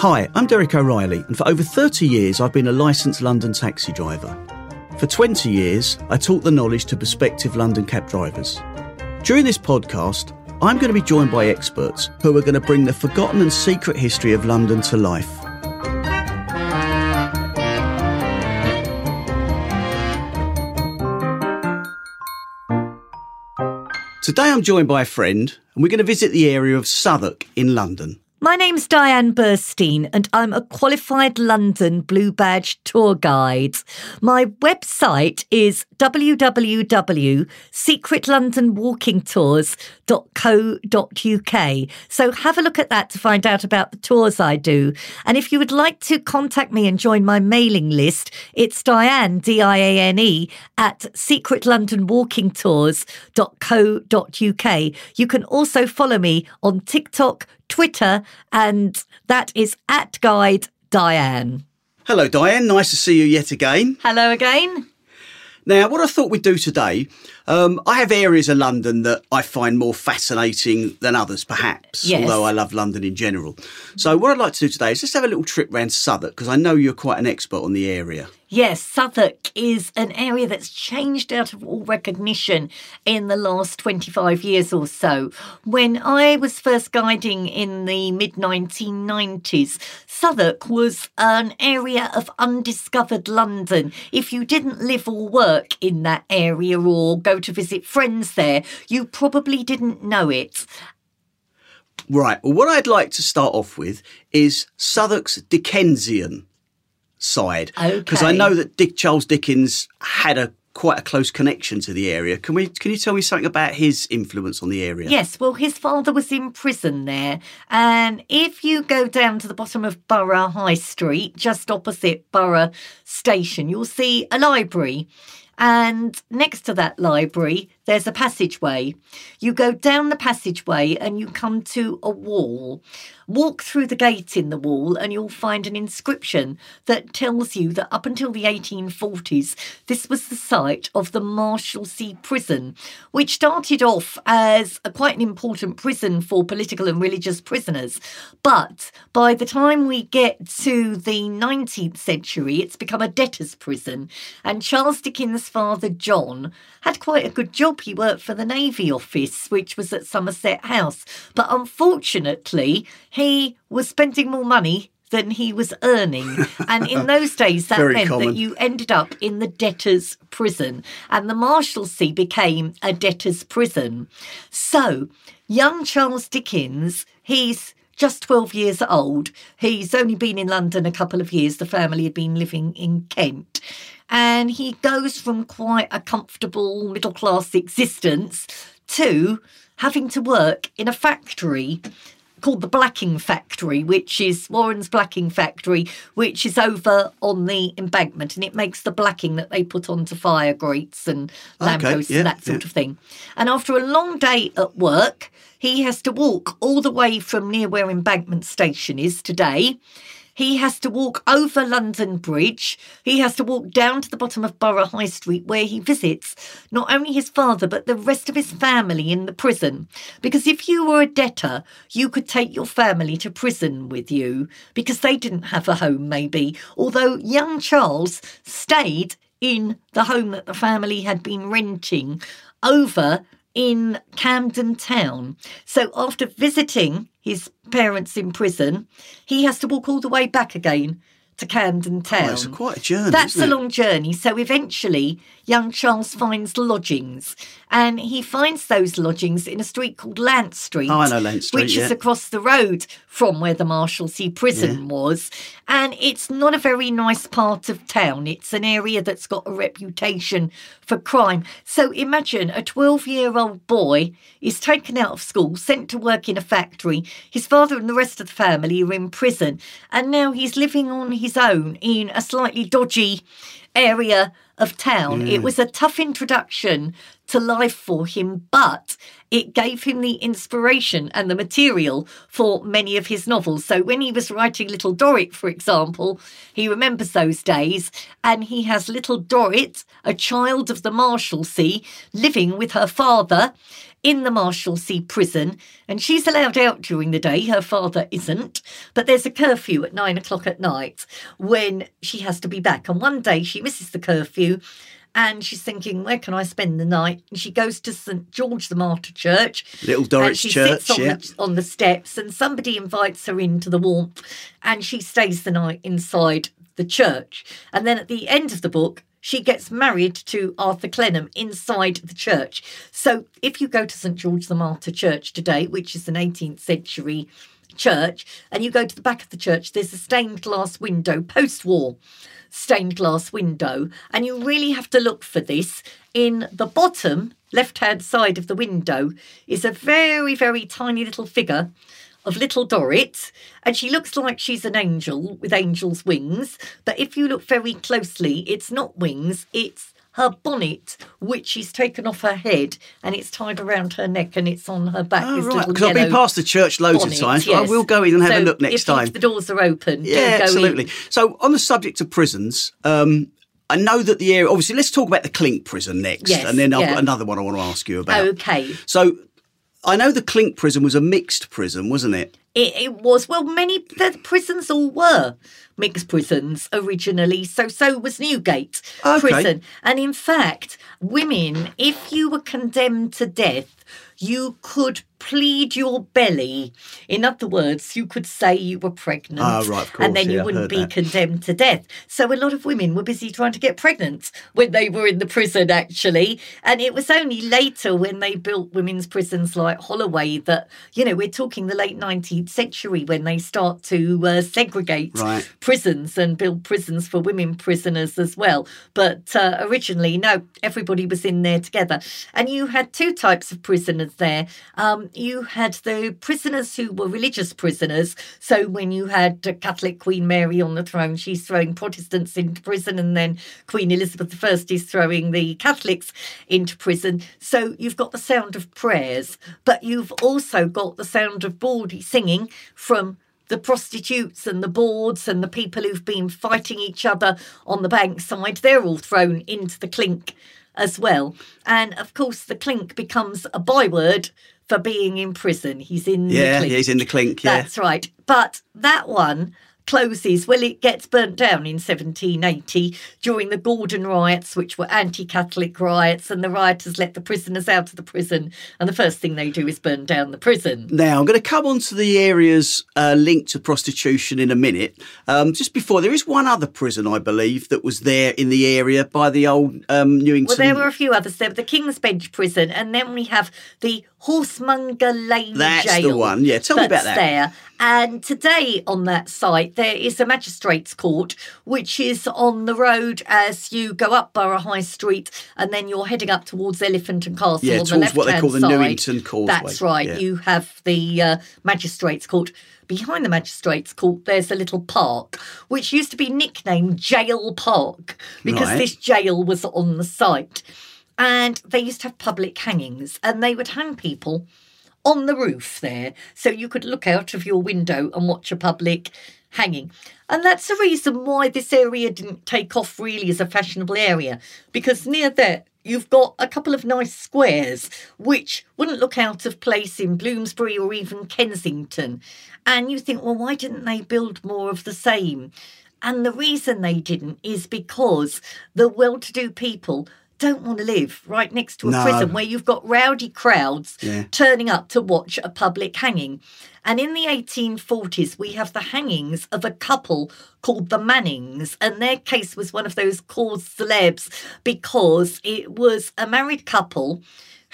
Hi, I'm Derek O'Reilly, and for over 30 years I've been a licensed London taxi driver. For 20 years, I taught the knowledge to prospective London cab drivers. During this podcast, I'm going to be joined by experts who are going to bring the forgotten and secret history of London to life. Today I'm joined by a friend, and we're going to visit the area of Southwark in London. My name's Diane Burnstein and I'm a qualified London Blue Badge tour guide. My website is www.secretlondonwalkingtours.co.uk. So have a look at that to find out about the tours I do. And if you would like to contact me and join my mailing list, it's Diane, D-I-A-N-E, at secretlondonwalkingtours.co.uk. You can also follow me on TikTok, Twitter, and that is at Guide Diane. Hello, Diane. Nice to see you yet again. Hello again. Now, what I thought we'd do today, I have areas of London that I find more fascinating than others, perhaps, yes, although I love London in general. So what I'd like to do today is just have a little trip round Southwark, because I know you're quite an expert on the area. Yes, Southwark is an area that's changed out of all recognition in the last 25 years or so. When I was first guiding in the mid-1990s, Southwark was an area of undiscovered London. If you didn't live or work in that area or go to visit friends there, you probably didn't know it. Right, well, what I'd like to start off with is Southwark's Dickensian side, because I know that Charles Dickens had quite a close connection to the area. Can you tell me something about his influence on the area? Yes, well, his father was in prison there, and if you go down to the bottom of Borough High Street, just opposite Borough Station, you'll see a library. And next to that library, there's a passageway. You go down the passageway and you come to a wall. Walk through the gate in the wall and you'll find an inscription that tells you that up until the 1840s, this was the site of the Marshalsea prison, which started off as quite an important prison for political and religious prisoners. But by the time we get to the 19th century, it's become a debtor's prison. And Charles Dickens' father, John, had quite a good job. He worked for the Navy Office, which was at Somerset House. But unfortunately, he was spending more money than he was earning. And in those days, that meant common. That you ended up in the debtor's prison. And the Marshalsea became a debtor's prison. So young Charles Dickens, he's just 12 years old. He's only been in London a couple of years. The family had been living in Kent. And he goes from quite a comfortable middle-class existence to having to work in a factory called the Blacking Factory, which is Warren's Blacking Factory, which is over on the embankment, and it makes the blacking that they put onto fire grates and lampposts and that sort of thing. And after a long day at work, he has to walk all the way from near where Embankment Station is today. He has to walk over London Bridge. He has to walk down to the bottom of Borough High Street, where he visits not only his father, but the rest of his family in the prison. Because if you were a debtor, you could take your family to prison with you because they didn't have a home, maybe. Although young Charles stayed in the home that the family had been renting over in Camden Town. So after visiting his parents in prison, he has to walk all the way back again to Camden Town. Oh, it's quite a journey. That's a long journey. So eventually, young Charles finds lodgings, and he finds those lodgings in a street called Lant Street. Oh, I know Lant Street, which is across the road from where the Marshalsea prison was. And it's not a very nice part of town. It's an area that's got a reputation for crime. So imagine a 12-year-old boy is taken out of school, sent to work in a factory. His father and the rest of the family are in prison, and now he's living on his own in a slightly dodgy area of town. It was a tough introduction to life for him, but it gave him the inspiration and the material for many of his novels. So when he was writing Little Dorrit, for example, he remembers those days, and he has Little Dorrit, a child of the Marshalsea, living with her father in the Marshalsea prison, and she's allowed out during the day. Her father isn't, but there's a curfew at 9 o'clock at night when she has to be back. And one day she misses the curfew, and she's thinking, where can I spend the night? And she goes to St George the Martyr Church. Little Dorrit's Church, on the steps, and somebody invites her into the warmth, and she stays the night inside the church. And then at the end of the book, she gets married to Arthur Clennam inside the church. So if you go to St George the Martyr Church today, which is an 18th century church, and you go to the back of the church, there's a stained glass window, post-war stained glass window, and you really have to look for this. In the bottom left-hand side of the window is a very, very tiny little figure of Little Dorrit, and she looks like she's an angel with angel's wings, but if you look very closely, it's not wings, it's her bonnet, which she's taken off her head, and it's tied around her neck, and it's on her back. Oh, right, because I've been past the church loads of times. Yes. I will go in and have a look next time. If the doors are open, go absolutely. In. So on the subject of prisons, I know that the area... Obviously, let's talk about the Clink prison next, and then I've got another one I want to ask you about. Okay. So I know the Clink prison was a mixed prison, wasn't it? It was. Well, many the prisons all were mixed prisons originally, so was Newgate prison. And in fact, women, if you were condemned to death, you could plead your belly. In other words, you could say you were pregnant, of course, and then you wouldn't be condemned to death. So a lot of women were busy trying to get pregnant when they were in the prison, actually. And it was only later when they built women's prisons like Holloway that, you know, we're talking the late 19th century when they start to segregate prisons and build prisons for women prisoners as well. But originally, no, everybody was in there together. And you had two types of prisoners there. You had the prisoners who were religious prisoners. So when you had Catholic Queen Mary on the throne, she's throwing Protestants into prison, and then Queen Elizabeth I is throwing the Catholics into prison. So you've got the sound of prayers, but you've also got the sound of bawdy singing from the prostitutes and the bawds and the people who've been fighting each other on the Bankside. They're all thrown into the Clink as well. And, of course, the Clink becomes a byword for being in prison. He's in the Clink. Yeah, he's in the Clink, That's right. But that one closes, well, it gets burnt down in 1780 during the Gordon riots, which were anti-Catholic riots, and the rioters let the prisoners out of the prison, and the first thing they do is burn down the prison. Now, I'm going to come on to the areas linked to prostitution in a minute. Just before, there is one other prison, I believe, that was there in the area by the old Newington... Well, there were a few others. There were the King's Bench Prison, and then we have the Horsemonger Lane Jail. That's the one, tell me about that. There. And today on that site, there is a magistrates' court, which is on the road as you go up Borough High Street, and then you're heading up towards Elephant and Castle on the left-hand side. Yeah, towards what they call the Newington Causeway. That's right. Yeah. You have the magistrates' court. Behind the magistrates' court, there's a little park, which used to be nicknamed Jail Park, because this jail was on the site. And they used to have public hangings, and they would hang people on the roof there, so you could look out of your window and watch a public hanging. And that's the reason why this area didn't take off really as a fashionable area, because near there you've got a couple of nice squares which wouldn't look out of place in Bloomsbury or even Kensington. And you think, well, why didn't they build more of the same? And the reason they didn't is because the well-to-do people don't want to live right next to a prison where you've got rowdy crowds turning up to watch a public hanging. And in the 1840s, we have the hangings of a couple called the Mannings. And their case was one of those causes celebs because it was a married couple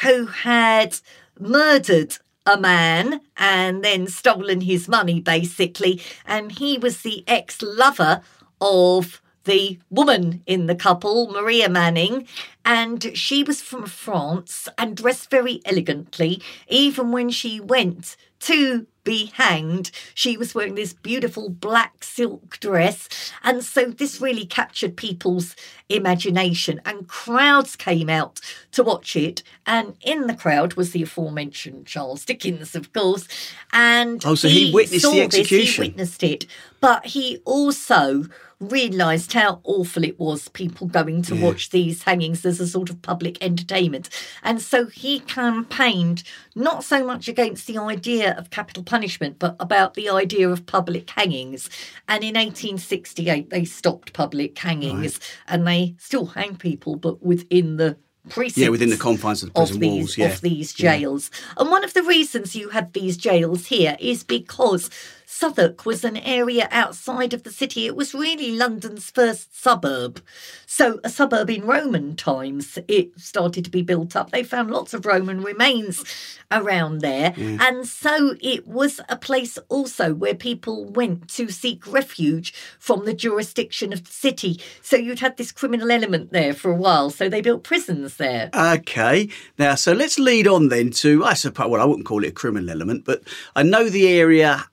who had murdered a man and then stolen his money, basically. And he was the ex-lover of the woman in the couple, Maria Manning, and she was from France and dressed very elegantly. Even when she went to be hanged, she was wearing this beautiful black silk dress. And so this really captured people's imagination, and crowds came out to watch it. And in the crowd was the aforementioned Charles Dickens, of course. And oh, so he witnessed the execution. He witnessed it. But he also realised how awful it was, people going to watch these hangings as a sort of public entertainment. And so he campaigned not so much against the idea of capital punishment, but about the idea of public hangings. And in 1868, they stopped public hangings, and they still hang people, but within the precincts. Yeah, within the confines of the prison walls, of these jails. And one of the reasons you have these jails here is because Southwark was an area outside of the city. It was really London's first suburb. So a suburb in Roman times, it started to be built up. They found lots of Roman remains around there. And so it was a place also where people went to seek refuge from the jurisdiction of the city. So you'd had this criminal element there for a while. So they built prisons there. OK. Now, so let's lead on then to, I suppose, well, I wouldn't call it a criminal element, but I know the area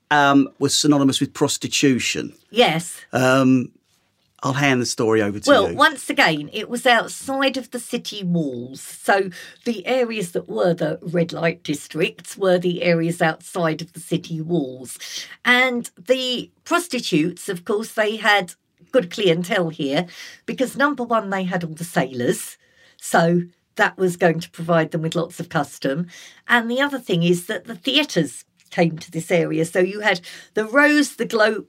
was synonymous with prostitution. Yes. I'll hand the story over to you. Well, once again, it was outside of the city walls. So the areas that were the red light districts were the areas outside of the city walls. And the prostitutes, of course, they had good clientele here because, number one, they had all the sailors. So that was going to provide them with lots of custom. And the other thing is that the theatres came to this area. So you had the Rose, the Globe,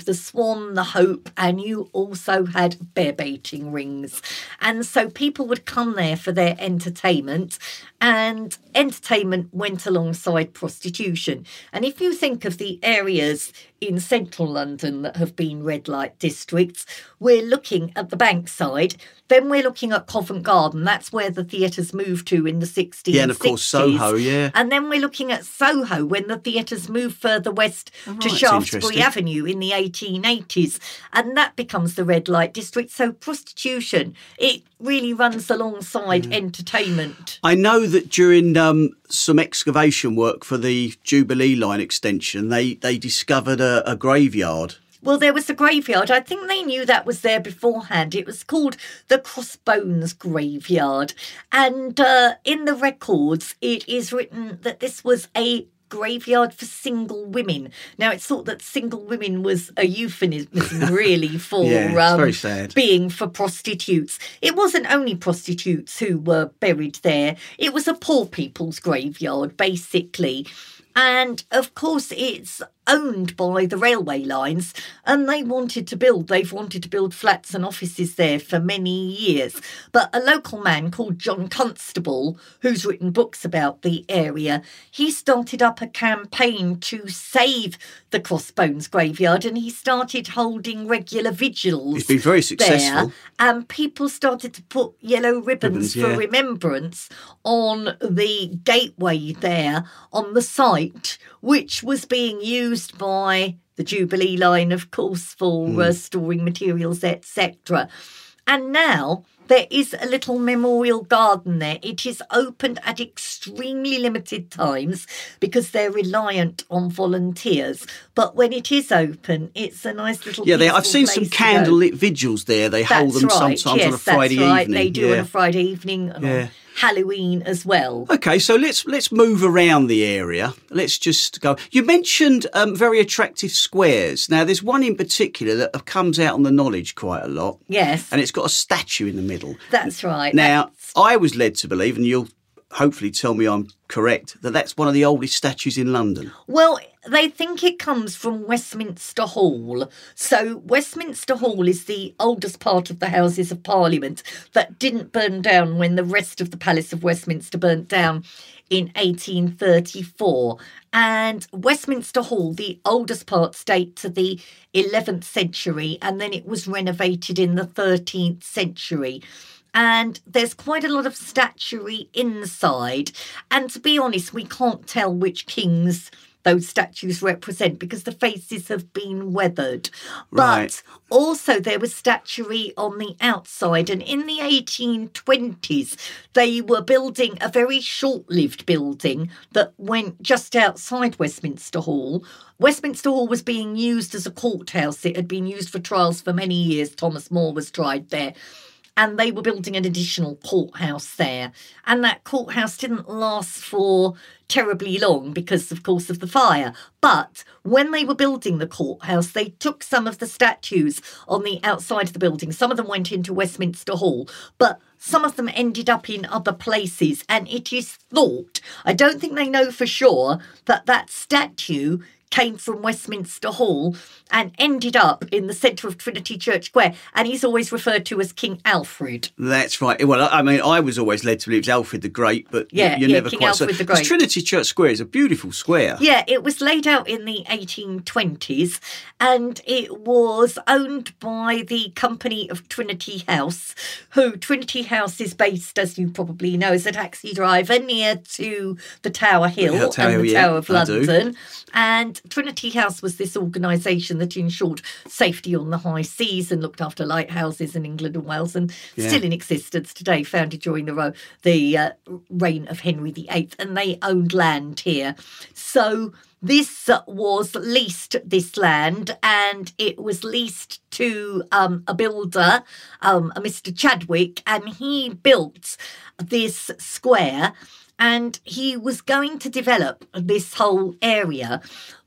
the Swan, the Hope, and you also had bear baiting rings. And so people would come there for their entertainment, and entertainment went alongside prostitution. And if you think of the areas in central London that have been red light districts, we're looking at the Bankside, then we're looking at Covent Garden. That's where the theatres moved to in the 60s. Yeah, and of course Soho, yeah. And then we're looking at Soho when the theatres moved further west to Shaftesbury Avenue in the 1880s. And that becomes the red light district. So prostitution, it really runs alongside entertainment. I know that during some excavation work for the Jubilee Line extension, they discovered a graveyard. Well, there was a graveyard. I think they knew that was there beforehand. It was called the Crossbones Graveyard. And in the records, it is written that this was a graveyard for single women. Now, it's thought that single women was a euphemism, really, for being for prostitutes. It wasn't only prostitutes who were buried there. It was a poor people's graveyard, basically. And, of course, it's owned by the railway lines, and they wanted to build. They've wanted to build flats and offices there for many years. But a local man called John Constable, who's written books about the area, he started up a campaign to save the Crossbones Graveyard, and he started holding regular vigils. He's been very successful there, and people started to put yellow ribbons for remembrance on the gateway there on the site, which was being used by the Jubilee Line, of course, for storing materials, etc. And now there is a little memorial garden there. It is opened at extremely limited times because they're reliant on volunteers. But when it is open, it's a nice little place. Yeah, I've seen some candlelit vigils there. They hold them sometimes on a Friday evening. They do on a Friday evening and on Halloween as well. OK, so let's move around the area. Let's just go. You mentioned very attractive squares. Now, there's one in particular that comes out on the Knowledge quite a lot. Yes. And it's got a statue in the middle. That's right. Now, I was led to believe, and you'll hopefully tell me I'm correct, that that's one of the oldest statues in London. Well, They think it comes from Westminster Hall. So Westminster Hall is the oldest part of the Houses of Parliament that didn't burn down when the rest of the Palace of Westminster burnt down in 1834. And Westminster Hall, the oldest parts, date to the 11th century, and then it was renovated in the 13th century. And there's quite a lot of statuary inside. And to be honest, we can't tell which kings those statues represent because the faces have been weathered. Right. But also there was statuary on the outside, and in the 1820s they were building a very short-lived building that went just outside Westminster Hall. Westminster Hall was being used as a courthouse. It had been used for trials for many years. Thomas More was tried there. And they were building an additional courthouse there. And that courthouse didn't last for terribly long because, of course, of the fire. But when they were building the courthouse, they took some of the statues on the outside of the building. Some of them went into Westminster Hall, but some of them ended up in other places. And it is thought, I don't think they know for sure, that that statue came from Westminster Hall and ended up in the centre of Trinity Church Square, and he's always referred to as King Alfred. That's right. Well, I mean, I was always led to believe it was Alfred the Great, but never King quite Alfred the Great. Because Trinity Church Square is a beautiful square. Yeah, it was laid out in the 1820s, and it was owned by the company of Trinity House, who Trinity House is based, as you probably know, as a taxi driver near to the Tower Hill Tower of London. And Trinity House was this organisation that ensured safety on the high seas and looked after lighthouses in England and Wales, and still in existence today, founded during the reign of Henry VIII, and they owned land here. So this was leased, this land, and it was leased to a builder, a Mr Chadwick, and he built this square, and he was going to develop this whole area.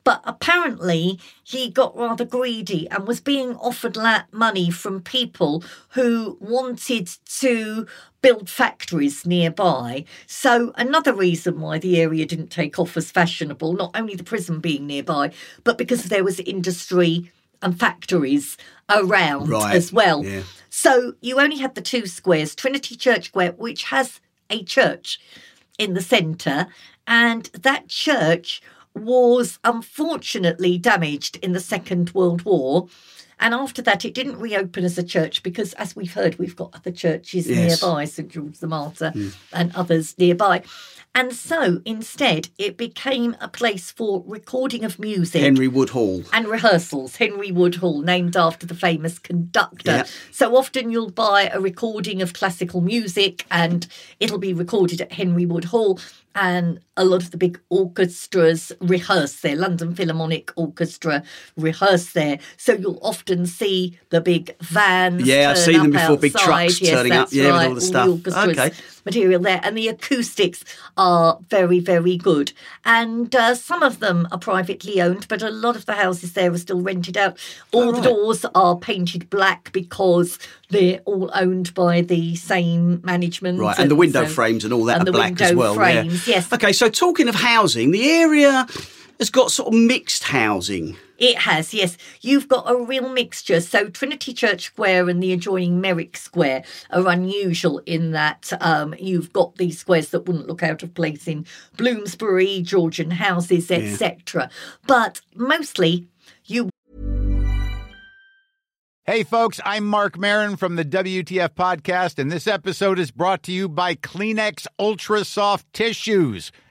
But apparently he got rather greedy and was being offered money from people who wanted to build factories nearby. So another reason why the area didn't take off as fashionable, not only the prison being nearby, but because there was industry and factories around as well. Yeah. So you only had the two squares, Trinity Church Square, which has a church in the centre, and that church was unfortunately damaged in the Second World War. And after that, it didn't reopen as a church because, as we've heard, we've got other churches nearby, St George the Martyr and others nearby. And so, instead, it became a place for recording of music. Henry Wood Hall. And rehearsals. Henry Wood Hall, named after the famous conductor. Yep. So often you'll buy a recording of classical music and it'll be recorded at Henry Wood Hall. And a lot of the big orchestras rehearse there. London Philharmonic Orchestra rehearse there. So you'll often see the big vans. Yeah, I've seen them before, big trucks turning up. Yeah, with all the stuff. All the material there. And the acoustics are very, very good. And some of them are privately owned, but a lot of the houses there are still rented out. All the doors are painted black because they're all owned by the same management. Right, and the window frames and all that are black as well. Frames, yes. OK, so talking of housing, the area has got sort of mixed housing. It has, yes. You've got a real mixture. So Trinity Church Square and the adjoining Merrick Square are unusual in that you've got these squares that wouldn't look out of place in Bloomsbury, Georgian houses, etc. But mostly you... Hey, folks, I'm Mark Maron from the WTF Podcast, and this episode is brought to you by Kleenex Ultra Soft Tissues,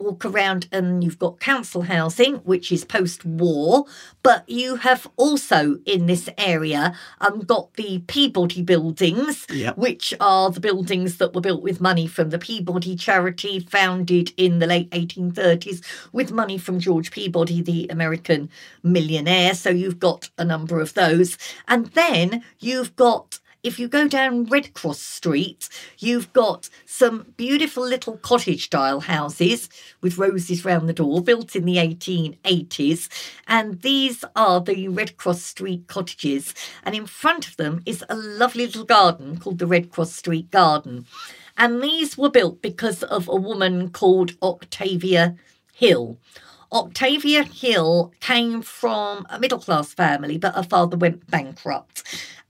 Walk around and you've got council housing, which is post-war, but you have also in this area got the Peabody buildings, yep, which are the buildings that were built with money from the Peabody charity, founded in the late 1830s with money from George Peabody, the American millionaire. So you've got a number of those. And then you've got, if you go down Red Cross Street, you've got some beautiful little cottage-style houses with roses round the door, built in the 1880s. And these are the Red Cross Street cottages. And in front of them is a lovely little garden called the Red Cross Street Garden. And these were built because of a woman called Octavia Hill. Octavia Hill came from a middle-class family, but her father went bankrupt.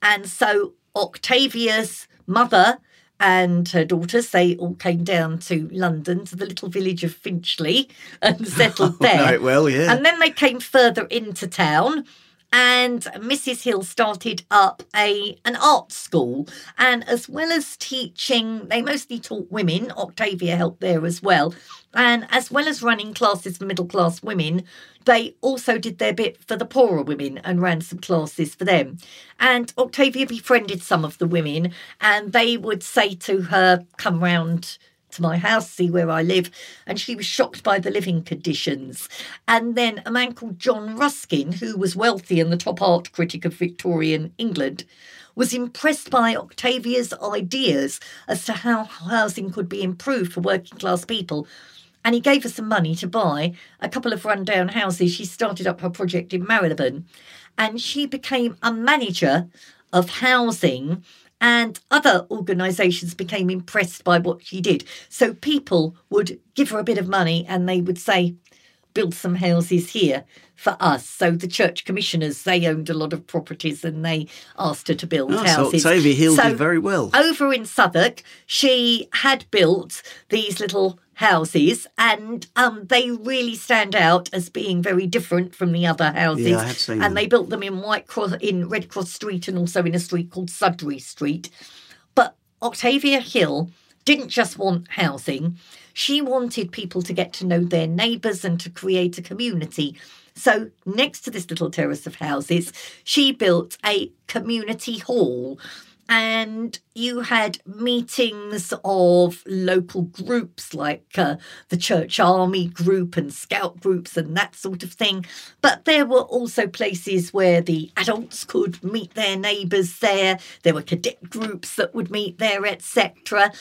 And so Octavia's mother and her daughters, they all came down to London, to the little village of Finchley, and settled there. Right, well, yeah. And then they came further into town, and Mrs. Hill started up an art school. And as well as teaching, they mostly taught women. Octavia helped there as well. And as well as running classes for middle-class women, they also did their bit for the poorer women and ran some classes for them. And Octavia befriended some of the women, and they would say to her, come round to my house, see where I live. And she was shocked by the living conditions. And then a man called John Ruskin, who was wealthy and the top art critic of Victorian England, was impressed by Octavia's ideas as to how housing could be improved for working-class people. And he gave her some money to buy a couple of rundown houses. She started up her project in Marylebone, and she became a manager of housing, and other organisations became impressed by what she did. So people would give her a bit of money and they would say, build some houses here for us. So the church commissioners, they owned a lot of properties and they asked her to build houses. So Octavia Hill did very well. Over in Southwark, she had built these little houses, and they really stand out as being very different from the other houses. Yeah, I have seen them. They built them in Red Cross Street, and also in a street called Sudbury Street. But Octavia Hill didn't just want housing. She wanted people to get to know their neighbours and to create a community. So next to this little terrace of houses, she built a community hall. And you had meetings of local groups like the Church Army group and scout groups and that sort of thing. But there were also places where the adults could meet their neighbours there. There were cadet groups that would meet there, etc.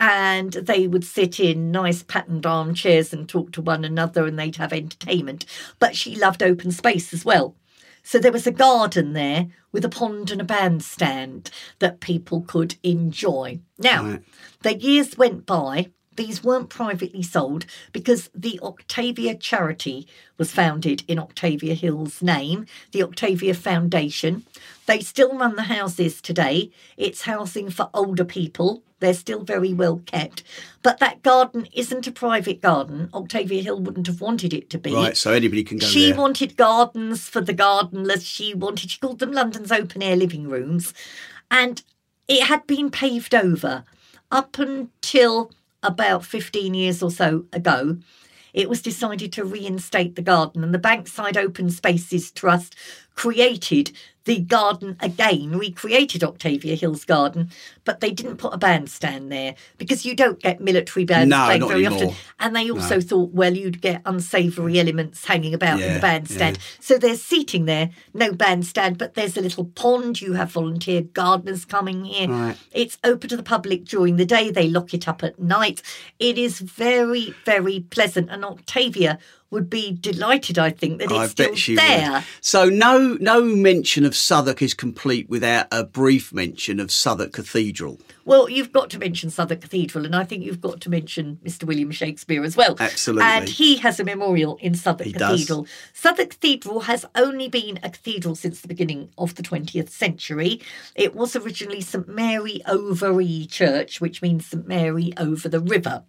And they would sit in nice patterned armchairs and talk to one another, and they'd have entertainment. But she loved open space as well. So there was a garden there with a pond and a bandstand that people could enjoy. Now, The years went by. These weren't privately sold because the Octavia Charity was founded in Octavia Hill's name, the Octavia Foundation. They still run the houses today. It's housing for older people. They're still very well kept. But that garden isn't a private garden. Octavia Hill wouldn't have wanted it to be. Right, so anybody can go there. She wanted gardens for the gardenless. She called them London's open-air living rooms. And It had been paved over up until about 15 years or so ago. It was decided to reinstate the garden, and the Bankside Open Spaces Trust created the garden again, recreated Octavia Hill's garden, but they didn't put a bandstand there because you don't get military bands playing very often. And they also thought, well, you'd get unsavoury elements hanging about in the bandstand. Yeah. So there's seating there, no bandstand, but there's a little pond. You have volunteer gardeners coming here. Right. It's open to the public during the day. They lock it up at night. It is very, very pleasant. And Octavia would be delighted, I think, that it's still there. Would. So no mention of Southwark is complete without a brief mention of Southwark Cathedral. Well, you've got to mention Southwark Cathedral, and I think you've got to mention Mr William Shakespeare as well. Absolutely. And he has a memorial in Southwark Cathedral. Does. Southwark Cathedral has only been a cathedral since the beginning of the 20th century. It was originally St Mary Overy Church, which means St Mary over the river.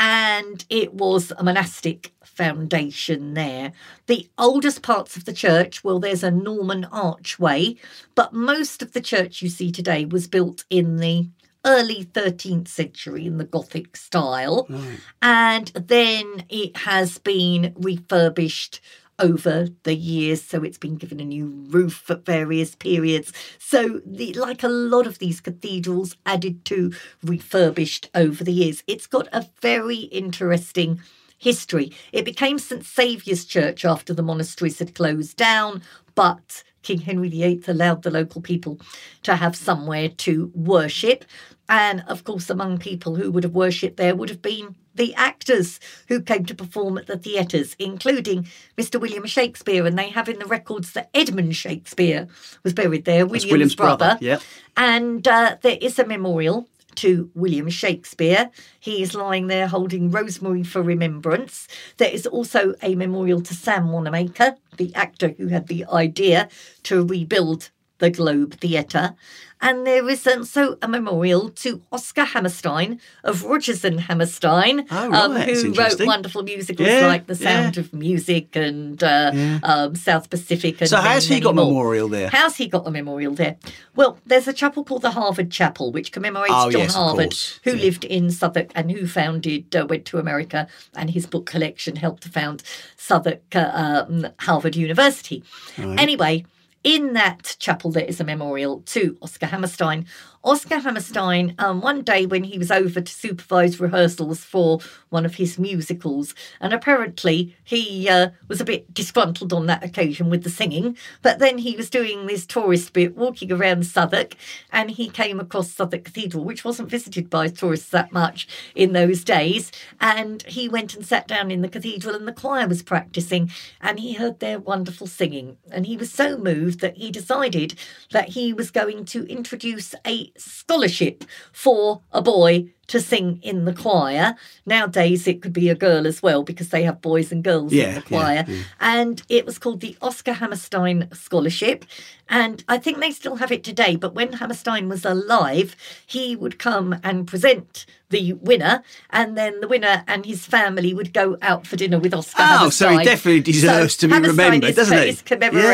And it was a monastic foundation there. The oldest parts of the church, well, there's a Norman archway, but most of the church you see today was built in the early 13th century in the Gothic style. Right. And then it has been refurbished over the years, so it's been given a new roof at various periods. So like a lot of these cathedrals, added to, refurbished over the years. It's got a very interesting history. It became St Saviour's Church after the monasteries had closed down, but King Henry VIII allowed the local people to have somewhere to worship. And, of course, among people who would have worshipped there would have been the actors who came to perform at the theatres, including Mr William Shakespeare. And they have in the records that Edmund Shakespeare was buried there, William's brother. Yeah. And there is a memorial to William Shakespeare. He is lying there holding rosemary for remembrance. There is also a memorial to Sam Wanamaker, the actor who had the idea to rebuild the Globe Theatre. And there is also a memorial to Oscar Hammerstein of Rodgers and Hammerstein, who wrote wonderful musicals like The Sound of Music and South Pacific. And so how's he got a memorial there? How's he got a memorial there? Well, there's a chapel called the Harvard Chapel, which commemorates John Harvard, who lived in Southwark and who founded, went to America, and his book collection helped to found Southwark Harvard University. Right. Anyway, in that chapel, there is a memorial to Oscar Hammerstein. Oscar Hammerstein, one day when he was over to supervise rehearsals for one of his musicals, and apparently he was a bit disgruntled on that occasion with the singing, but then he was doing this tourist bit, walking around Southwark, and he came across Southwark Cathedral, which wasn't visited by tourists that much in those days, and he went and sat down in the cathedral, and the choir was practising, and he heard their wonderful singing, and he was so moved that he decided that he was going to introduce a scholarship for a boy to sing in the choir. Nowadays, it could be a girl as well, because they have boys and girls in the choir. Yeah. And it was called the Oscar Hammerstein Scholarship. And I think they still have it today. But when Hammerstein was alive, he would come and present the winner. And then the winner and his family would go out for dinner with Oscar Hammerstein. So he definitely deserves to be remembered, doesn't he? Is commemorated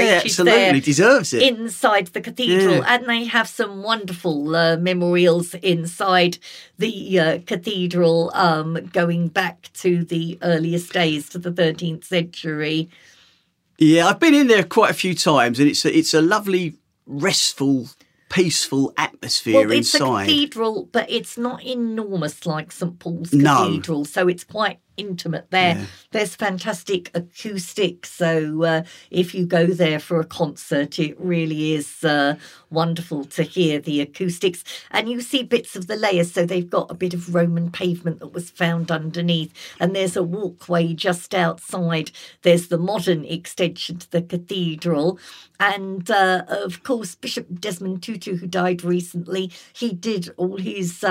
there. He deserves it. Inside the cathedral. Yeah. And they have some wonderful memorials inside the cathedral, going back to the earliest days, to the 13th century. Yeah, I've been in there quite a few times, and it's a lovely, restful, peaceful atmosphere inside. Well, it's a cathedral, but it's not enormous like St Paul's Cathedral, so it's quite intimate there. Yeah. There's fantastic acoustics, so if you go there for a concert, it really is wonderful to hear the acoustics. And you see bits of the layers, so they've got a bit of Roman pavement that was found underneath, and there's a walkway just outside. There's the modern extension to the cathedral, and of course Bishop Desmond Tutu, who died recently, he did all his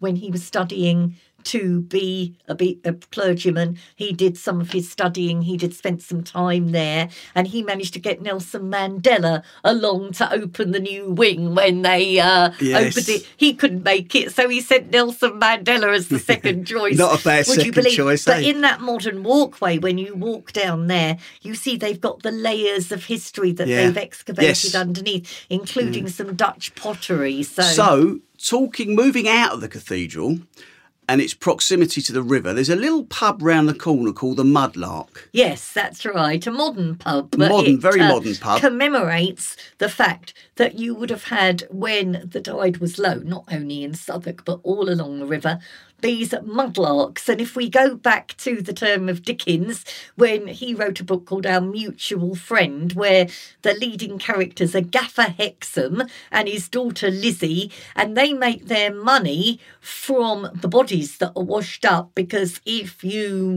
when he was studying to be a clergyman. He did some of his studying. He spent some time there, and he managed to get Nelson Mandela along to open the new wing when they opened it. He couldn't make it, so he sent Nelson Mandela as the second choice. Not a bad second choice. But in that modern walkway, when you walk down there, you see they've got the layers of history that they've excavated underneath, including some Dutch pottery. So moving out of the cathedral and its proximity to the river, there's a little pub round the corner called the Mudlark. Yes, that's right. A modern pub. Very modern pub. Commemorates the fact that you would have had, when the tide was low, not only in Southwark but all along the river, these mudlarks. And if we go back to the term of Dickens, when he wrote a book called Our Mutual Friend, where the leading characters are Gaffer Hexam and his daughter Lizzie, and they make their money from the bodies that are washed up, because if you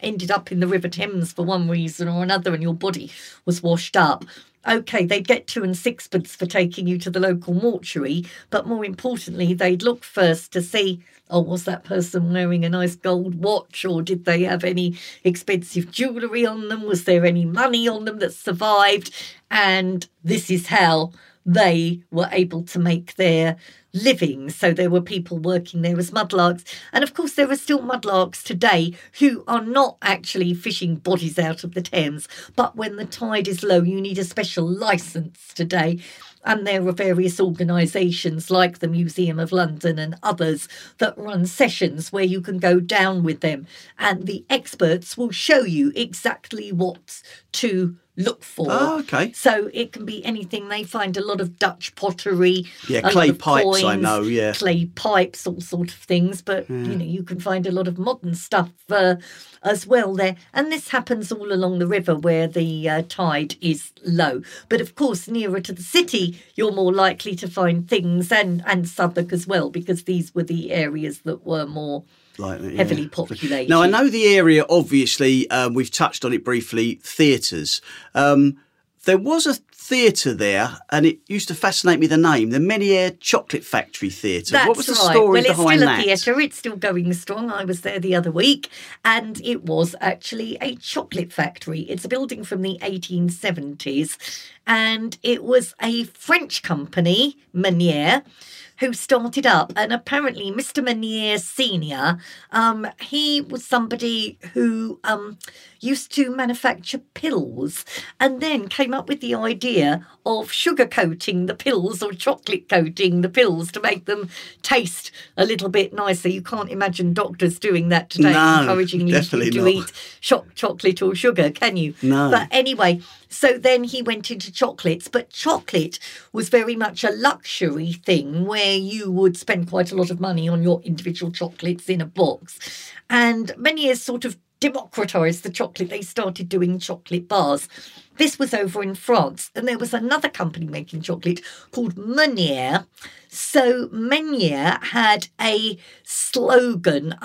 ended up in the River Thames for one reason or another and your body was washed up, OK, they'd get 2 and 6pence for taking you to the local mortuary, but more importantly, they'd look first to see, oh, was that person wearing a nice gold watch, or did they have any expensive jewellery on them? Was there any money on them that survived? And this is how they were able to make their living. So there were people working there as mudlarks. And of course, there are still mudlarks today who are not actually fishing bodies out of the Thames. But when the tide is low, you need a special licence today. And there are various organisations like the Museum of London and others that run sessions where you can go down with them. And the experts will show you exactly what to look for. Oh, okay. So it can be anything. They find a lot of Dutch pottery. Yeah, clay pipes, coins, I know, yeah. Clay pipes, all sort of things. But, you know, you can find a lot of modern stuff as well there. And this happens all along the river where the tide is low. But, of course, nearer to the city, you're more likely to find things, and Southwark as well, because these were the areas that were more heavily populated. Now, I know the area, obviously, we've touched on it briefly, theatres. There was a theatre there, and it used to fascinate me, the name, the Meniere Chocolate Factory Theatre. What was the story behind that? Well, it's still a theatre. It's still going strong. I was there the other week, and it was actually a chocolate factory. It's a building from the 1870s, and it was a French company, Meniere, who started up. And apparently Mr. Meniere Senior, he was somebody who used to manufacture pills, and then came up with the idea of sugar coating the pills, or chocolate coating the pills, to make them taste a little bit nicer. You can't imagine doctors doing that today, encouraging you to eat chocolate or sugar, can you? No. But anyway, so then he went into chocolates, but chocolate was very much a luxury thing where you would spend quite a lot of money on your individual chocolates in a box. And Meniere sort of democratised the chocolate. They started doing chocolate bars. This was over in France, and there was another company making chocolate called Meniere. So Meniere had a slogan,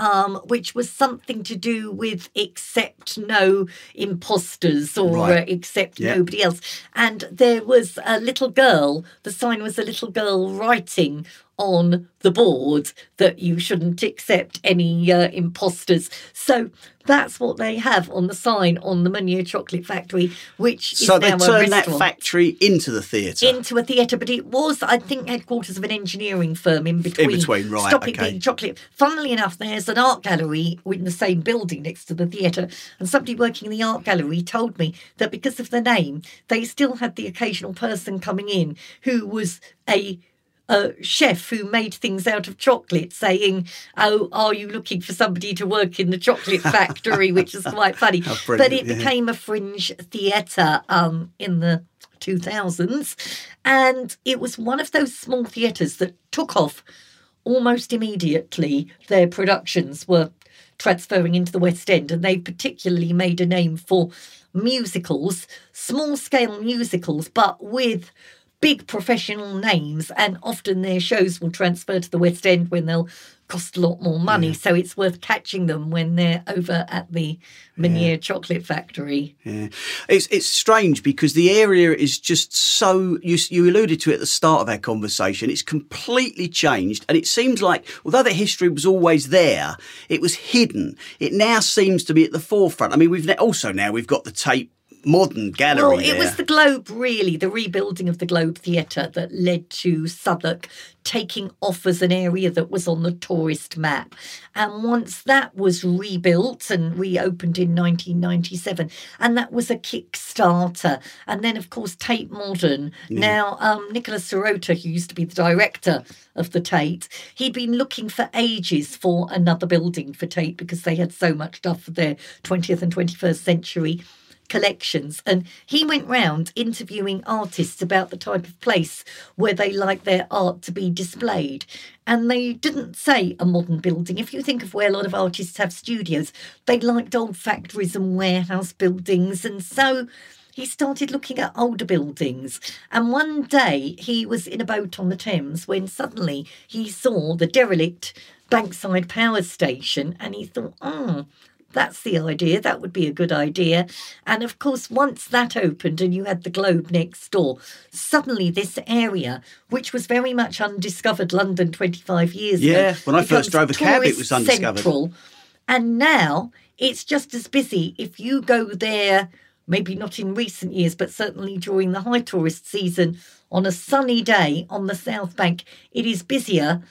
which was something to do with accept no imposters, or accept nobody else. And there was a little girl, the sign was a little girl writing on the board that you shouldn't accept any imposters. So that's what they have on the sign on the Meniere Chocolate Factory, which is now a restaurant. So they turned that factory into the theatre? Into a theatre, but it was, I think, headquarters of an engineering firm in between. Stopping being chocolate. Funnily enough, there's an art gallery in the same building next to the theatre, and somebody working in the art gallery told me that because of the name, they still had the occasional person coming in who was a chef who made things out of chocolate, saying, oh, are you looking for somebody to work in the chocolate factory? Which is quite funny. But it became a fringe theatre in the 2000s. And it was one of those small theatres that took off almost immediately. Their productions were transferring into the West End, and they particularly made a name for musicals, small-scale musicals, but with big professional names, and often their shows will transfer to the West End when they'll cost a lot more money. Yeah. So it's worth catching them when they're over at the Meniere Chocolate Factory. Yeah. It's strange because the area is just so, you alluded to it at the start of our conversation, it's completely changed, and it seems like although the history was always there, it was hidden. It now seems to be at the forefront. I mean, we've got the Tate Modern gallery. Well, it was the Globe, really, the rebuilding of the Globe Theatre that led to Southwark taking off as an area that was on the tourist map. And once that was rebuilt and reopened in 1997, and that was a Kickstarter. And then, of course, Tate Modern. Yeah. Now, Nicholas Sirota, who used to be the director of the Tate, he'd been looking for ages for another building for Tate because they had so much stuff for their 20th and 21st century collections, and he went round interviewing artists about the type of place where they like their art to be displayed, and they didn't say a modern building. If you think of where a lot of artists have studios, they liked old factories and warehouse buildings, and so he started looking at older buildings. And one day he was in a boat on the Thames when suddenly he saw the derelict Bankside power station, and he thought, that's the idea. That would be a good idea. And of course, once that opened and you had the Globe next door, suddenly this area, which was very much undiscovered London 25 years ago. Yeah, when I first drove a cab, it was undiscovered. Central, and now it's just as busy. If you go there, maybe not in recent years, but certainly during the high tourist season, on a sunny day on the South Bank, it is busier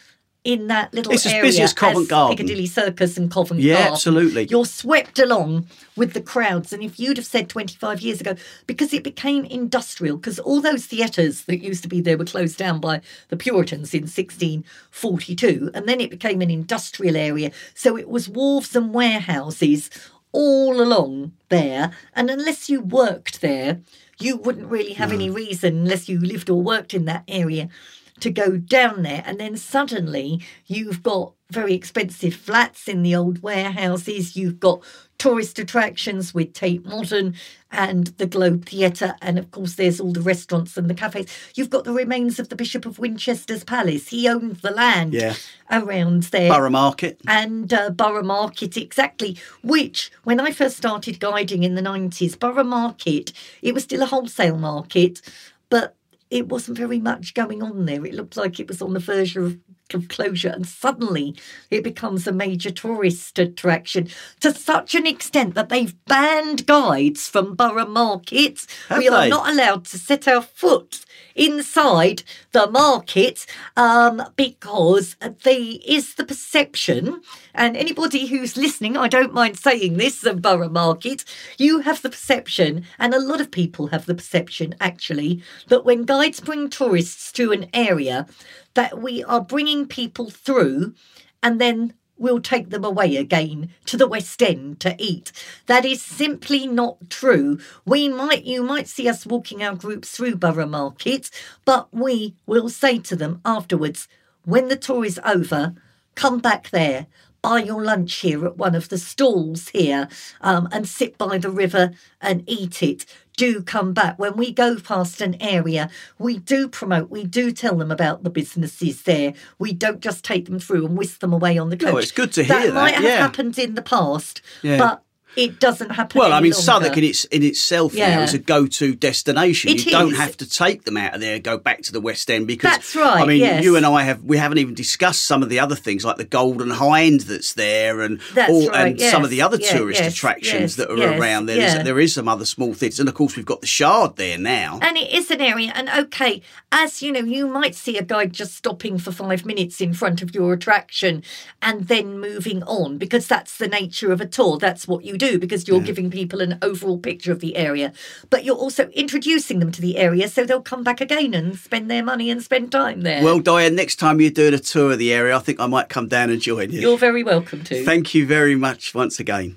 in that little area as busy as Covent Garden. Piccadilly Circus and Covent Garden. Yeah, absolutely. You're swept along with the crowds. And if you'd have said 25 years ago, because it became industrial, because all those theatres that used to be there were closed down by the Puritans in 1642, and then it became an industrial area. So it was wharves and warehouses all along there. And unless you worked there, you wouldn't really have any reason, unless you lived or worked in that area, to go down there. And then suddenly you've got very expensive flats in the old warehouses, you've got tourist attractions with Tate Modern and the Globe Theatre, and of course there's all the restaurants and the cafes. You've got the remains of the Bishop of Winchester's palace. He owned the land around there. Borough Market. And Borough Market, exactly, which when I first started guiding in the 90s, Borough Market, it was still a wholesale market, but it wasn't very much going on there. It looked like it was on the verge of closure, and suddenly it becomes a major tourist attraction to such an extent that they've banned guides from Borough Market. We are not allowed to set our foot inside the market because there is the perception, and anybody who's listening, I don't mind saying this, the Borough Market, you have the perception, and a lot of people have the perception actually, that when guides bring tourists to an area, that we are bringing people through and then we'll take them away again to the West End to eat. That is simply not true. You might see us walking our groups through Borough Market, but we will say to them afterwards, when the tour is over, come back there, buy your lunch here at one of the stalls here, and sit by the river and eat it. Do come back. When we go past an area, we do promote, we do tell them about the businesses there. We don't just take them through and whisk them away on the coach. Oh, it's good to hear that. That might have happened in the past, but it doesn't happen anymore. Well, I mean, Southwark in itself now is a go-to destination. It is. Don't have to take them out of there and go back to the West End because, that's right, I mean, you and I haven't even discussed some of the other things like the Golden Hind that's there some of the other tourist attractions that are around there. There is some other small things. And, of course, we've got the Shard there now. And it is an area. And, OK, as you know, you might see a guide just stopping for 5 minutes in front of your attraction and then moving on because that's the nature of a tour. That's what you do. Because you're giving people an overall picture of the area, but you're also introducing them to the area so they'll come back again and spend their money and spend time there. Well, Diane, next time you're doing a tour of the area, I think I might come down and join you. You're very welcome to. Thank you very much once again.